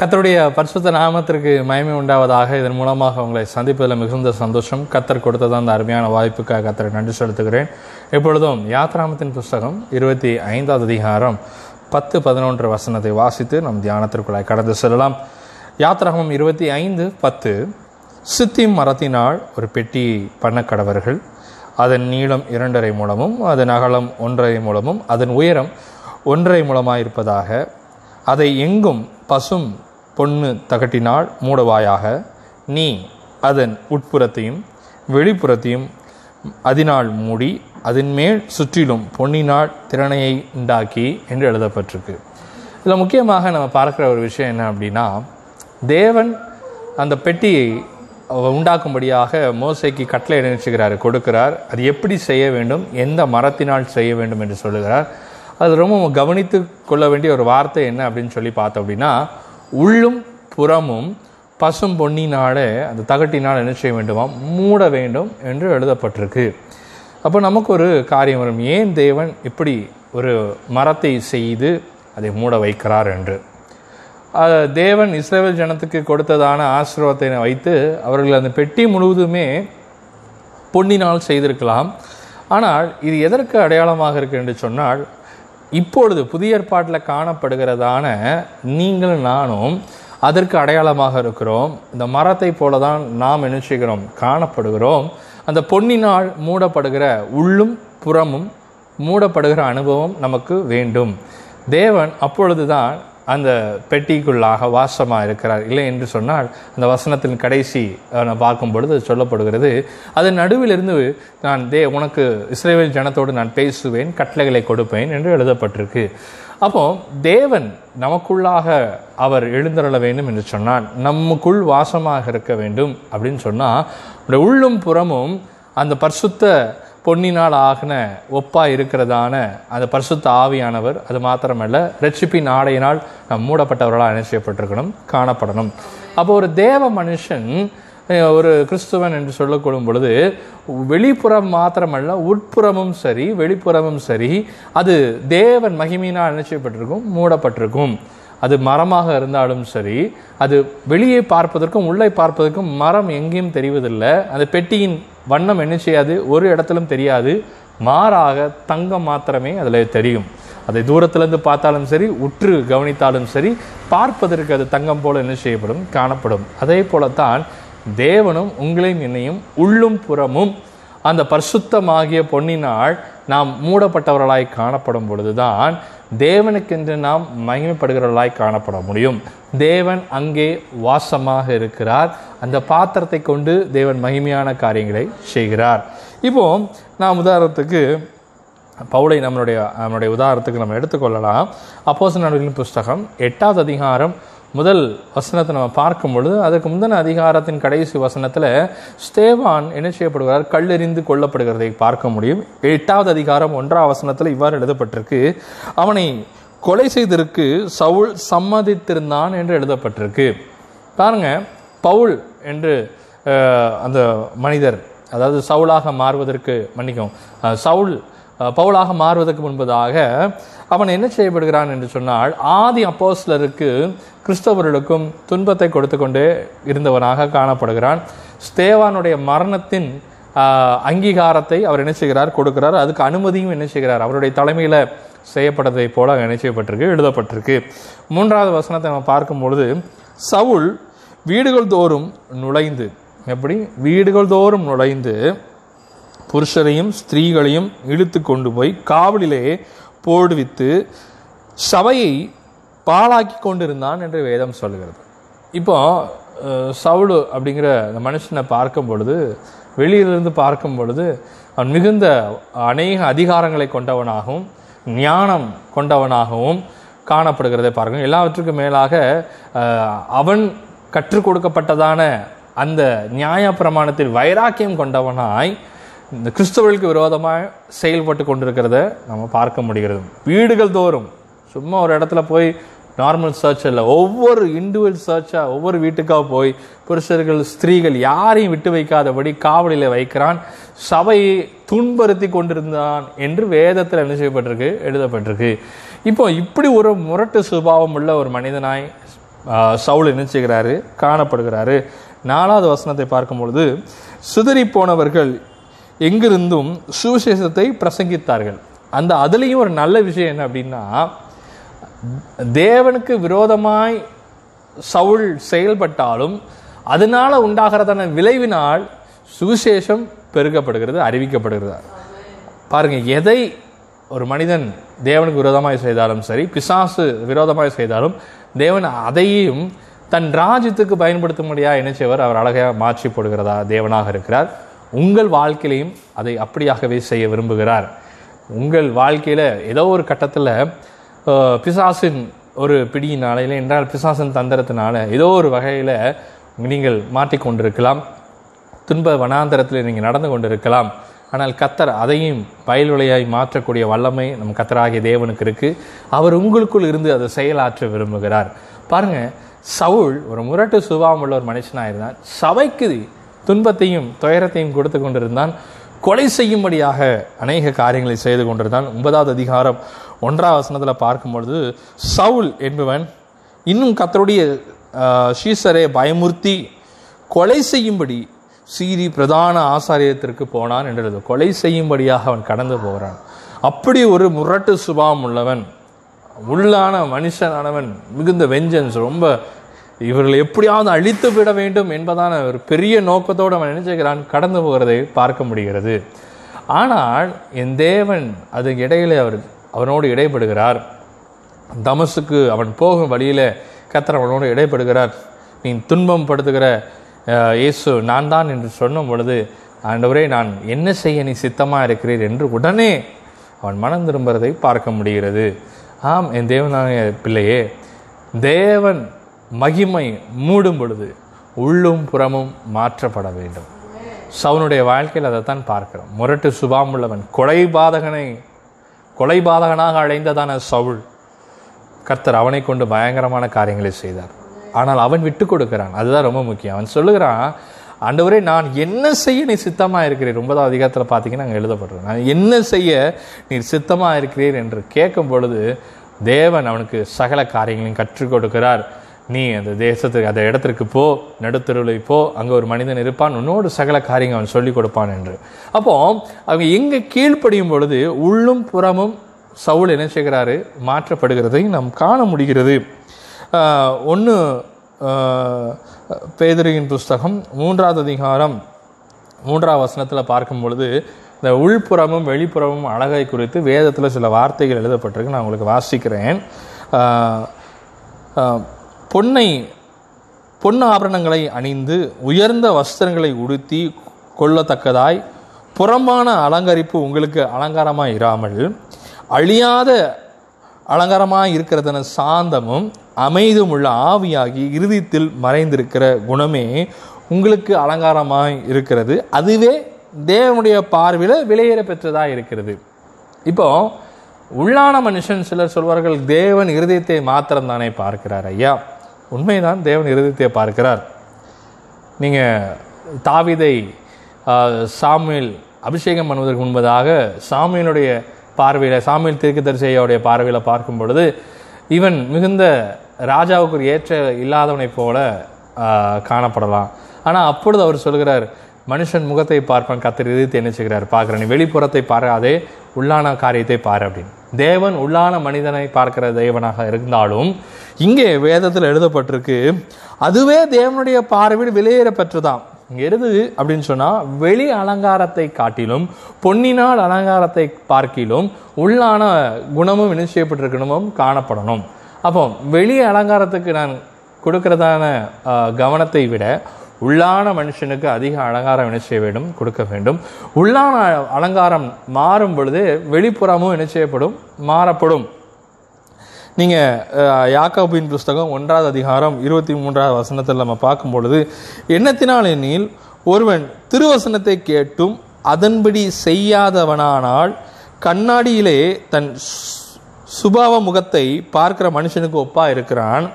கர்த்தருடைய பரிசுத்த நாமத்திற்கு மகிமை உண்டாவதாக. இதன் மூலமாக உங்களை சந்திப்பதில் மிகுந்த சந்தோஷம். கர்த்தர் கொடுத்ததான் அந்த அருமையான வாய்ப்புக்காக கர்த்தரை நன்றி செலுத்துகிறேன். இப்பொழுதும் யாத்ராமத்தின் புஸ்தகம் 25 அதிகாரம் 10-11 வசனத்தை வாசித்து நம் தியானத்திற்குள்ளாய் கடந்து செல்லலாம். யாத்ராகம் 25:10. சித்திம் மரத்தினால் ஒரு பெட்டி பண்ண கடவர்கள். அதன் நீளம் 2.5 மூலமும் அதன் அகலம் 1.5 மூலமும் அதன் உயரம் 1.5 மூலமாயிருப்பதாக. அதை எங்கும் பசும் பொன்னு தகட்டினால் மூடவாயாக. நீ அதன் உட்புறத்தையும் வெளிப்புறத்தையும் அதனால் மூடி அதன் மேல் சுற்றிலும் பொன்னினால் திறனையை உண்டாக்கி என்று எழுதப்பட்டிருக்கு. இதில் முக்கியமாக நம்ம பார்க்குற ஒரு விஷயம் என்ன அப்படின்னா, தேவன் அந்த பெட்டியை உண்டாக்கும்படியாக மோசைக்கு கட்டளை நினைச்சுக்கிறார், கொடுக்கிறார். அது எப்படி செய்ய வேண்டும், எந்த மரத்தினால் செய்ய வேண்டும் என்று சொல்லுகிறார். அது ரொம்ப கவனித்து கொள்ள வேண்டிய ஒரு வார்த்தை என்ன அப்படின்னு சொல்லி பார்த்தோம் அப்படின்னா, உள்ளும் புறமும் பசும் பொன்னினால அந்த தகட்டினால் என்ன செய்ய வேண்டுமாம், மூட வேண்டும் என்று எழுதப்பட்டிருக்கு. அப்போ நமக்கு ஒரு காரியம் வரும், ஏன் தேவன் இப்படி ஒரு மரத்தை செய்து அதை மூட வைக்கிறார் என்று. தேவன் இஸ்ரவேல் ஜனத்துக்கு கொடுத்ததான ஆசீர்வாதத்தை வைத்து அவர்கள் அந்த பெட்டி முழுவதுமே பொன்னினால் செய்திருக்கலாம். ஆனால் இது எதற்கு அடையாளமாக இருக்கு என்று சொன்னால், இப்பொழுது புதிய ஏற்பாட்டில் காணப்படுகிறதான நீங்கள் நானும் அதற்கு அடையாளமாக இருக்கிறோம். இந்த மரத்தை போல தான் நாம் நினைச்சுக்கிறோம், காணப்படுகிறோம். அந்த பொன்னினால் மூடப்படுகிற உள்ளும் புறமும் மூடப்படுகிற அனுபவம் நமக்கு வேண்டும். தேவன் அப்பொழுது தான் அந்த பெட்டிக்குள்ளாக வாசமாக இருக்கிறார். இல்லை என்று சொன்னால் அந்த வசனத்தின் கடைசி பார்க்கும் பொழுது சொல்லப்படுகிறது, அது நடுவிலிருந்து நான் உனக்கு இஸ்ரவேல் ஜனத்தோடு நான் பேசுவேன், கட்டளைகளை கொடுப்பேன் என்று எழுதப்பட்டிருக்கு. அப்போ தேவன் நமக்குள்ளாக அவர் எழுந்தருள வேண்டும் என்று சொன்னான், நமக்குள் வாசமாக இருக்க வேண்டும் அப்படின்னு சொன்னால், உள்ளும் புறமும் அந்த பரிசுத்த பொன்னினால் ஆகின ஒப்பாக இருக்கிறதான அந்த பரிசுத்த ஆவியானவர், அது மாத்திரமல்ல இரட்சிப்பின் ஆடையினால் நாம் மூடப்பட்டவர்களாக நினைக்கப்பட்டிருக்கணும், காணப்படணும். அப்போ ஒரு தேவ மனுஷன், ஒரு கிறிஸ்துவன் என்று சொல்லக்கூடும் பொழுது வெளிப்புறம் மாத்திரமல்ல உட்புறமும் சரி வெளிப்புறமும் சரி அது தேவன் மகிமையினால் நினைக்கப்பட்டிருக்கும், மூடப்பட்டிருக்கும். அது மரமாக இருந்தாலும் சரி, அது வெளியே பார்ப்பதற்கும் உள்ளே பார்ப்பதற்கும் மரம் எங்கேயும் தெரிவதில்லை. அந்த பெட்டியின் வண்ணம் என்ன செய்யாது, ஒரு இடத்திலும் தெரியாது. மாறாக தங்கம் மாத்திரமே அதில் தெரியும். அதை தூரத்திலிருந்து பார்த்தாலும் சரி, உற்று கவனித்தாலும் சரி, பார்ப்பதற்கு அது தங்கம் போல என்ன செய்யப்படும், காணப்படும். அதே போலத்தான் தேவனும் உங்களையும் என்னையும் உள்ளும் புறமும் அந்த பரிசுத்தமாகிய பொன்னினால் நாம் மூடப்பட்டவர்களாய் காணப்படும் பொழுதுதான் தேவனுக்கென்று நாம் மகிமைப்படுகிறவர்களாய் காணப்பட முடியும். தேவன் அங்கே வாசமாக இருக்கிறார். அந்த பாத்திரத்தை கொண்டு தேவன் மகிமையான காரியங்களை செய்கிறார். இப்போ நாம் உதாரணத்துக்கு பவுலை நம்மளுடைய உதாரணத்துக்கு நம்ம எடுத்துக்கொள்ளலாம். அப்போஸ்தலர்களின் புஸ்தகம் 8 அதிகாரம் முதல் வசனத்தை நம்ம பார்க்கும் பொழுது, அதுக்கு முந்தின அதிகாரத்தின் கடைசி வசனத்தில் ஸ்தேவான் என்ன செய்யப்படுகிறார், கல்லெறிந்து கொல்லப்படுகிறதை பார்க்க முடியும். 8 அதிகாரம் 1 வசனத்தில் இவ்வாறு எழுதப்பட்டிருக்கு, அவனை கொலை செய்ததற்கு சவுல் சம்மதித்திருந்தான் என்று எழுதப்பட்டிருக்கு. பாருங்க, பவுல் என்று அந்த மனிதர், அதாவது சவுலாக மாறுவதற்கு, மன்னிக்கவும், சவுல் பவுலாக மாறுவதற்கு முன்பதாக அவன் என்ன செய்யப்படுகிறான் என்று சொன்னால், ஆதி அப்போஸ்தலருக்கு கிறிஸ்தவர்களுக்கும் துன்பத்தை கொடுத்து கொண்டே இருந்தவனாக காணப்படுகிறான். ஸ்தேவானுடைய மரணத்தின் அங்கீகாரத்தை அவர் என்ன செய்கிறார், கொடுக்கிறார். அதுக்கு அனுமதியும் என்ன செய்கிறார், அவருடைய தலைமையில் செய்யப்பட்டதை போல என்ன செய்யப்பட்டிருக்கு, எழுதப்பட்டிருக்கு. 3 வசனத்தை நம்ம பார்க்கும்பொழுது, சவுல் வீடுகள் தோறும் நுழைந்து, எப்படி வீடுகள் தோறும் நுழைந்து புருஷரையும் ஸ்திரீகளையும் இழுத்து கொண்டு போய் காவலிலே போடுவித்து சபையை பாழாக்கி கொண்டிருந்தான் என்று வேதம் சொல்கிறது. இப்போ சவுல் அப்படிங்கிற அந்த மனுஷனை பார்க்கும் பொழுது, வெளியிலிருந்து பார்க்கும் பொழுது அவன் மிகுந்த அநேக அதிகாரங்களை கொண்டவனாகவும் ஞானம் கொண்டவனாகவும் காணப்படுகிறதை பார்க்கணும். எல்லாவற்றுக்கும் மேலாக அவன் கற்றுக் கொடுக்கப்பட்டதான அந்த நியாய பிரமாணத்தில் வைராக்கியம் கொண்டவனாய் இந்த கிறிஸ்தவர்களுக்கு விரோதமாக செயல்பட்டு கொண்டிருக்கிறத நம்ம பார்க்க முடிகிறது. வீடுகள் தோறும், சும்மா ஒரு இடத்துல போய் நார்மல் சர்ச் இல்லை, ஒவ்வொரு இண்டிவிஜுவல் சர்ச்சாக ஒவ்வொரு வீட்டுக்காக போய் புருஷர்கள் ஸ்திரீகள் யாரையும் விட்டு வைக்காதபடி காவலில் வைக்கிறான். சபையை துன்புறுத்தி கொண்டிருந்தான் என்று வேதத்தில் என்ன செய்யப்பட்டிருக்கு, எழுதப்பட்டிருக்கு. இப்போ இப்படி ஒரு முரட்டு சுபாவம் உள்ள ஒரு மனிதனாய் சவுல் என்ன செய்கிறாரு? காணப்படுகிறாரு. 4வது வசனத்தை பார்க்கும் பொழுது, சிதறி போனவர்கள் எங்கிருந்தும் சுவிசேஷத்தை பிரசங்கித்தார்கள். அந்த அதுலேயும் ஒரு நல்ல விஷயம் என்ன அப்படின்னா, தேவனுக்கு விரோதமாய் சவுல் செயல்பட்டாலும் அதனால் உண்டாகிறதான விளைவினால் சுவிசேஷம் பெருக்கப்படுகிறது, அறிவிக்கப்படுகிறது. பாருங்கள், எதை ஒரு மனிதன் தேவனுக்கு விரோதமாய் செய்தாலும் சரி, பிசாசு விரோதமாய் செய்தாலும் தேவன் அதையும் தன் ராஜ்யத்துக்கு பயன்படுத்தும்படியாக என்ன செய்வார்? அவர் அழகாக மாற்றி போடுகிறதா தேவனாக இருக்கிறார். உங்கள் வாழ்க்கையிலையும் அதை அப்படியாகவே செய்ய விரும்புகிறார். உங்கள் வாழ்க்கையில் ஏதோ ஒரு கட்டத்தில் பிசாசின் ஒரு பிடியினால், இல்லை என்றால் பிசாசின் தந்திரத்தினால் ஏதோ ஒரு வகையில் நீங்கள் மாட்டிக்கொண்டிருக்கலாம். துன்ப வனாந்தரத்தில் நீங்கள் நடந்து கொண்டிருக்கலாம். ஆனால் கர்த்தர் அதையும் வயல்வெளியாய் மாற்றக்கூடிய வல்லமை நம் கர்த்தராகிய தேவனுக்கு இருக்குது. அவர் உங்களுக்குள் இருந்து அதை செயலாற்ற விரும்புகிறார். பாருங்கள், சவுல் ஒரு முரட்டு சுபாவம் உள்ள ஒரு மனுஷனாக இருந்தான். சபைக்கு துன்பத்தையும் துயரத்தையும் கொடுத்து கொண்டிருந்தான். கொலை செய்யும்படியாக அநேக காரியங்களை செய்து கொண்டிருந்தான். 9வது அதிகாரம் 1வது வசனத்தில் பார்க்கும்பொழுது, சவுல் என்பவன் இன்னும் கர்த்தருடைய சீசரை பயமுறுத்தி கொலை செய்யும்படி சீரி பிரதான ஆசாரியத்திற்கு போனான் என்றது. கொலை செய்யும்படியாக அவன் கடந்து போகிறான். அப்படி ஒரு முரட்டு சுபாவம் உள்ளவன், உள்ளான மனுஷனானவன், மிகுந்த வெஞ்சன்ஸ், ரொம்ப இவர்களை எப்படியாவது அழித்து விட வேண்டும் என்பதான ஒரு பெரிய நோக்கத்தோடு அவன் நினைச்சுக்கிறான், கடந்து போகிறதை பார்க்க முடிகிறது. ஆனால் என் தேவன் அது இடையிலே அவனோடு இடைப்படுகிறார். தமசுக்கு அவன் போகும் வழியில் கர்த்தர் அவனோடு இடைப்படுகிறார். நீ துன்பம் படுத்துகிற இயேசு நான் தான் என்று சொன்னும் பொழுது, ஆண்டவரே நான் என்ன செய்ய நீ சித்தமாக இருக்கிறீர் என்று உடனே அவன் மனம் திரும்புகிறதை பார்க்க முடிகிறது. ஆம், என் தேவனான பிள்ளையே, தேவன் மகிமை மூடும் பொழுது உள்ளும் புறமும் மாற்றப்பட வேண்டும். சவுனுடைய வாழ்க்கையில் அதைத்தான் பார்க்கிறோம். முரட்டு சுபாவம் உள்ளவன், கொலைபாதகனாக அழைந்ததான சவுல், கர்த்தர் அவனை கொண்டு பயங்கரமான காரியங்களை செய்தார். ஆனால் அவன் விட்டு கொடுக்கிறான். அதுதான் ரொம்ப முக்கியம். அவன் சொல்லுகிறான், ஆண்டவரே நான் என்ன செய்ய நீ சித்தமாக இருக்கிறீர். 9வது அதிகாரத்தில் பார்த்தீங்கன்னா அங்கே எழுதப்படுறேன், நான் என்ன செய்ய நீர் சித்தமாக இருக்கிறீர் என்று கேட்கும் பொழுது தேவன் அவனுக்கு சகல காரியங்களையும் கற்றுக் கொடுக்கிறார். நீ அந்த தேசத்துக்கு, அந்த இடத்திற்கு போ, நடுத்தருளை போ, அங்கே ஒரு மனிதன் இருப்பான், உன்னோடு சகல காரியங்கள் அவன் சொல்லிக் கொடுப்பான் என்று. அப்போது அவங்க எங்கே கீழ்ப்படியும் பொழுது உள்ளும் புறமும் சவுல் என்ன செய்கிறாரு? மாற்றப்படுகிறதை நாம் காண முடிகிறது. 1 பேதுருவின் புஸ்தகம் 3வது அதிகாரம் 3வது வசனத்தில் பார்க்கும் பொழுது, இந்த உள்புறமும் வெளிப்புறமும் அழகை குறித்து வேதத்தில் சில வார்த்தைகள் எழுதப்பட்டிருக்கு. நான் உங்களுக்கு வாசிக்கிறேன். பொன் ஆபரணங்களை அணிந்து உயர்ந்த வஸ்திரங்களை உடுத்தி கொள்ளத்தக்கதாய் புறம்பான அலங்கரிப்பு உங்களுக்கு அலங்காரமாக இராமல் அழியாத அலங்காரமாக இருக்கிறதன சாந்தமும் அமைதும் உள்ள ஆவியாகி இருதயத்தில் மறைந்திருக்கிற குணமே உங்களுக்கு அலங்காரமாய் இருக்கிறது. அதுவே தேவனுடைய பார்வையில் விலையேற பெற்றதாக இருக்கிறது. இப்போ உள்ளான மனுஷன், சிலர் சொல்வார்கள், தேவன் இருதயத்தை மாத்திரம்தானே பார்க்கிறார். ஐயா, உண்மைதான், தேவன் இருதயத்தை பார்க்கிறார். நீங்கள் தாவீதை சாமுவேல் அபிஷேகம் பண்ணுவதற்கு முன்பதாக சாமுவேலுடைய பார்வையில், சாமுவேல் தீர்க்கதரிசியோடைய பார்வையில் பார்க்கும் பொழுது, இவன் மிகுந்த ராஜாவுக்கு ஏற்ற இல்லாதவனைப் போல காணப்படலாம். ஆனால் அப்பொழுது அவர் சொல்கிறார், மனுஷன் முகத்தை பார்ப்பான், கர்த்தர் இருதயத்தை என்ன செய்கிறார் பார்க்கிறான். நீ வெளிப்புறத்தை பாராதே, உள்ளான காரியத்தை பார் அப்படின்னு. தேவன் உள்ளான மனிதனை பார்க்கிற தேவனாக இருந்தாலும் இங்கே வேதத்தில் எழுதப்பட்டிருக்கு, அதுவே தேவனுடைய பார்வையில் விலையேற பெற்றதாம். எது அப்படின்னு சொன்னால், வெளி அலங்காரத்தை காட்டிலும் பொன்னினால் அலங்காரத்தை பார்க்கிலும் உள்ளான குணமும் என்ன செய்யப்பட்டிருக்கணும், காணப்படணும். அப்போ வெளி அலங்காரத்துக்கு நான் கொடுக்கறதான கவனத்தை விட உள்ளான மனுஷனுக்கு அதிக அலங்காரம் என்ன செய்ய வேண்டும், கொடுக்க வேண்டும். உள்ளான அலங்காரம் மாறும் பொழுது வெளிப்புறமும் என்ன செய்யப்படும், மாறப்படும். நீங்கள் யாக்கோபின் புஸ்தகம் 1வது அதிகாரம் 23வது வசனத்தில் நம்ம பார்க்கும் பொழுது, எண்ணத்தினால் எண்ணில் ஒருவன் திருவசனத்தை கேட்டும் அதன்படி செய்யாதவனானால் கண்ணாடியிலே தன் சுபாவ முகத்தை பார்க்கிற மனுஷனுக்கு ஒப்பாக இருக்கிறான்.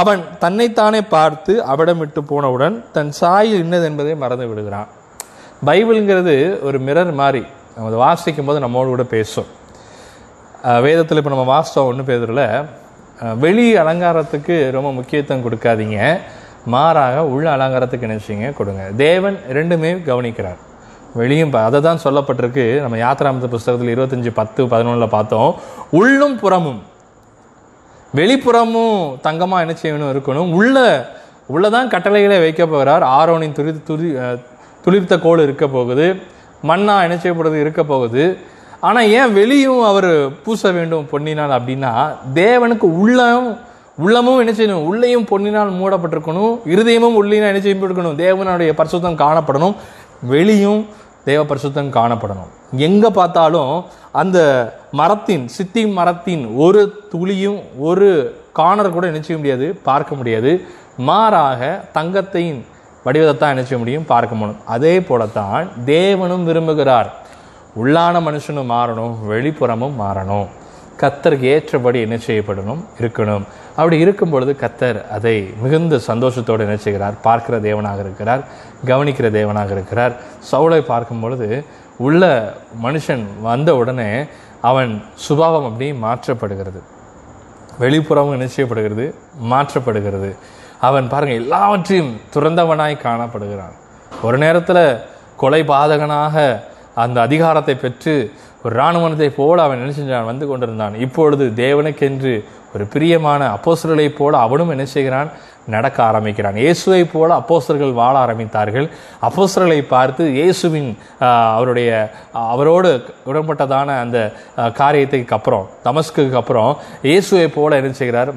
அவன் தன்னைத்தானே பார்த்து அவடமிட்டு போனவுடன் தன் சாயில் இன்னது என்பதை மறந்து விடுகிறான். பைபிளுங்கிறது ஒரு மிரர் மாதிரி, நம்ம அதை வாசிக்கும் போது நம்மோடு கூட பேசும். வேதத்தில் இப்போ நம்ம வாசித்தோம் 1 பேதுருவில், வெளி அலங்காரத்துக்கு ரொம்ப முக்கியத்துவம் கொடுக்காதீங்க, மாறாக உள்ள அலங்காரத்துக்கு நினைச்சிங்க கொடுங்க. தேவன் ரெண்டுமே கவனிக்கிறார். வெளியும் அதை தான் சொல்லப்பட்டிருக்கு. நம்ம யாத்திராமத்து புஸ்தகத்தில் 25:10-11 பார்த்தோம். உள்ளும் புறமும், வெளிப்புறமும் தங்கமாக என்ன செய்யணும் இருக்கணும். உள்ளதான் கட்டளைகளை வைக்க போகிறார். ஆரோனின் துளிர்த்த கோல் இருக்க போகுது, மண்ணா என்ன செய்யப்படுறது இருக்க போகுது. ஆனால் ஏன் வெளியும் அவர் பூச வேண்டும் பொன்னினால் அப்படின்னா, தேவனுக்கு உள்ளமும் என்ன செய்யணும், உள்ளேயும் பொன்னினால் மூடப்பட்டிருக்கணும், இருதயமும் உள்ளினால் என்ன செய்யப்பட்டிருக்கணும், தேவனுடைய பரிசுத்தம் காணப்படணும், வெளியும் தேவ பரிசுத்தம் காணப்படணும். எங்கே பார்த்தாலும் அந்த மரத்தின் சித்தி மரத்தின் ஒரு துளியும் ஒரு காணர் கூட என்ன செய்ய முடியாது, பார்க்க முடியாது. மாறாக தங்கத்தையும் வடிவத்தைத்தான் என்ன செய்ய முடியும், பார்க்க முடியும். அதே போலத்தான் தேவனும் விரும்புகிறார், உள்ளான மனுஷனும் மாறணும், வெளிப்புறமும் மாறணும், கர்த்தருக்கு ஏற்றபடி என்ன செய்யப்படணும் இருக்கணும். அப்படி இருக்கும் பொழுது கர்த்தர் அதை மிகுந்த சந்தோஷத்தோடு என்ன செய்கிறார், பார்க்கிற தேவனாக இருக்கிறார், கவனிக்கிற தேவனாக இருக்கிறார். சவுலை பார்க்கும் பொழுது உள்ள மனுஷன் வந்த உடனே அவன் சுபாவம் அப்படி மாற்றப்படுகிறது, வெளிப்புறமும் என்ன செய்யப்படுகிறது, மாற்றப்படுகிறது. அவன் பாருங்கள் எல்லாவற்றையும் துறந்தவனாய் காணப்படுகிறான். ஒரு நேரத்தில் கொலைபாதகனாக அந்த அதிகாரத்தை பெற்று ஒரு இராணுவனத்தை போல அவன் என்ன செஞ்சான் வந்து கொண்டிருந்தான். இப்பொழுது தேவனுக்கென்று ஒரு பிரியமான அப்போஸ்தலரை போல அவனும் என்ன செய்கிறான், நடக்க ஆரம்பிக்கிறான். இயேசுவை போல அப்போஸ்தலர்கள் வாழ ஆரம்பித்தார்கள். அப்போஸ்தலரை பார்த்து இயேசுவின் அவரோடு உடன்பட்டதான அந்த காரியத்துக்கு அப்புறம், தமஸ்குக்கு அப்புறம் இயேசுவை போல என்ன செய்கிறார்,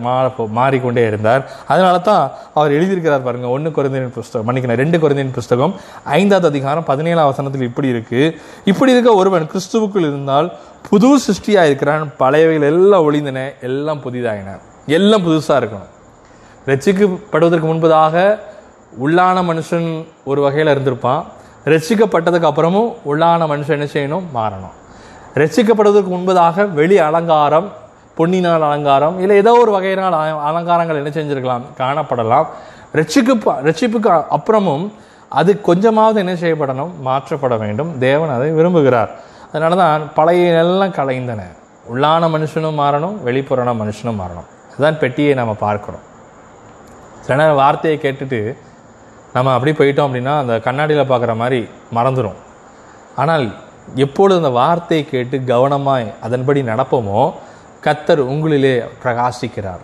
மாறிக்கொண்டே இருந்தார். அதனால தான் அவர் எழுதியிருக்கிறார் பாருங்கள், 2 கொரிந்தியன் புஸ்தகம் 5:17 இப்படி இருக்குது. இப்படி இருக்க ஒருவன் கிறிஸ்துவுக்குள் இருந்தால் புது சிருஷ்டியாக இருக்கிறான், பழையவைகள் எல்லாம் ஒழிந்தன, எல்லாம் புதிதாகின. எல்லாம் புதுசாக இருக்கணும். ரட்சிக்கப்படுவதற்கு முன்பதாக உள்ளான மனுஷன் ஒரு வகையில் இருந்திருப்பான். ரட்சிக்கப்பட்டதுக்கு அப்புறமும் உள்ளான மனுஷன் என்ன செய்யணும், மாறணும். ரட்சிக்கப்படுவதற்கு முன்பதாக வெளி அலங்காரம், பொன்னினால் அலங்காரம் இல்லை ஏதோ ஒரு வகையினால் அலங்காரங்கள் என்ன செஞ்சுருக்கலாம், காணப்படலாம். ரட்சிப்புக்கு அப்புறமும் அது கொஞ்சமாவது என்ன செய்யப்படணும், மாற்றப்பட வேண்டும். தேவன் அதை விரும்புகிறார். அதனால தான் பழைய எல்லாம் கலைந்தன. உள்ளான மனுஷனும் மாறணும், வெளிப்புறன மனுஷனும் மாறணும். அதுதான் பெட்டியை நம்ம பார்க்குறோம். சில நேரம் வார்த்தையை கேட்டுட்டு நம்ம அப்படி போயிட்டோம் அப்படின்னா அந்த கண்ணாடியில் பார்க்குற மாதிரி மறந்துடும். ஆனால் எப்பொழுது அந்த வார்த்தையை கேட்டு கவனமாய் அதன்படி நடப்போமோ கர்த்தர் உங்களிலே பிரகாசிக்கிறார்.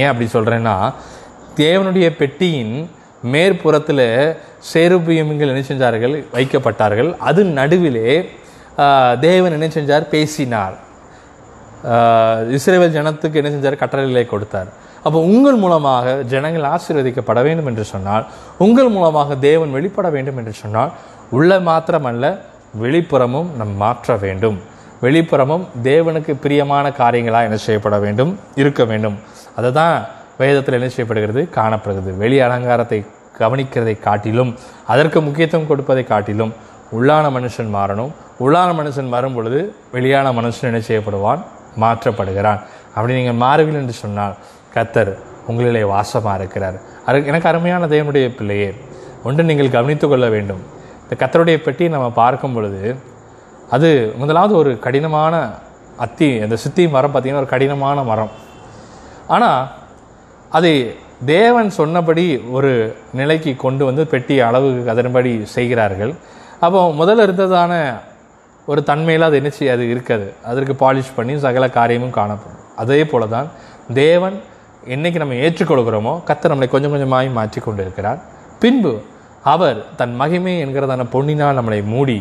ஏன் அப்படி சொல்கிறேன்னா, தேவனுடைய பெட்டியின் மேற்புறத்தில் சேருபீம்கள் என்ன செஞ்சார்கள், வைக்கப்பட்டார்கள். அது நடுவிலே தேவன் என்ன செஞ்சார், பேசினார். இஸ்ரவேல் ஜனத்துக்கு என்ன செஞ்சார், கட்டளைகளை கொடுத்தார். அப்போ உங்கள் மூலமாக ஜனங்கள் ஆசீர்வதிக்கப்பட வேண்டும் என்று சொன்னால், உங்கள் மூலமாக தேவன் வெளிப்பட வேண்டும் என்று சொன்னால், உள்ள மாத்திரமல்ல வெளிப்புறமும் நம் மாற்ற வேண்டும். வெளிப்புறமும் தேவனுக்கு பிரியமான காரியங்களாக என்ன செய்யப்பட வேண்டும், இருக்க வேண்டும். அதை தான் வேதத்தில் என்ன செய்யப்படுகிறது, காணப்படுகிறது. வெளி அலங்காரத்தை கவனிக்கிறதை காட்டிலும், அதற்கு முக்கியத்துவம் கொடுப்பதை காட்டிலும் உள்ளான மனுஷன் மாறணும். உள்ளான மனுஷன் மாறும் பொழுது வெளியான மனுஷன் என்ன செய்யப்படுவான், மாற்றப்படுகிறான். அப்படி நீங்கள் மாறுவீர்கள் என்று சொன்னால் கர்த்தர் உங்களிலே வாசமாக இருக்கிறார். எனக்கு அருமையான தேவனுடைய பிள்ளையே, ஒன்று நீங்கள் கவனித்து கொள்ள வேண்டும். இந்த கர்த்தருடைய பெட்டியை நம்ம பார்க்கும் பொழுது அது முதலாவது ஒரு கடினமான அந்த சித்தி மரம் பார்த்திங்கன்னா ஒரு கடினமான மரம். ஆனால் அதை தேவன் சொன்னபடி ஒரு நிலைக்கு கொண்டு வந்து பெட்டி அளவுக்கு அதன்படி செய்கிறார்கள். அப்போ முதல்ல இருந்ததான ஒரு தன்மையில் அது என்ன செய்யாது இருக்காது, அதற்கு பாலிஷ் பண்ணி சகல காரியமும் காணப்படும். அதே போல தான் தேவன் என்றைக்கு நம்ம ஏற்றுக்கொள்கிறோமோ கர்த்தர் நம்மளை கொஞ்சம் கொஞ்சமாய் மாற்றி கொண்டு இருக்கிறார். பின்பு அவர் தன் மகிமை என்கிறதான பொன்னினால் நம்மளை மூடி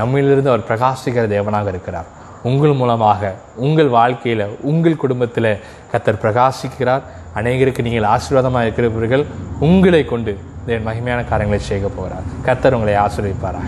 நம்மிலிருந்து அவர் பிரகாசிக்கிற தேவனாக இருக்கிறார். உங்கள் மூலமாக உங்கள் வாழ்க்கையில் உங்கள் குடும்பத்தில் கர்த்தர் பிரகாசிக்கிறார். அநேகருக்கு நீங்கள் ஆசீர்வாதமாக இருக்கிறவர்கள். உங்களை கொண்டு தேவன் மகிமையான காரியங்களை செய்ய போகிறார். கர்த்தர் உங்களை ஆசீர்வதிப்பார்.